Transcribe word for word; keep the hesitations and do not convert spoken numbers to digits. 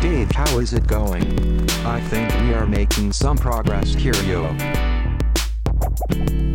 Dave, how is it going? I think we are making some progress here, yo.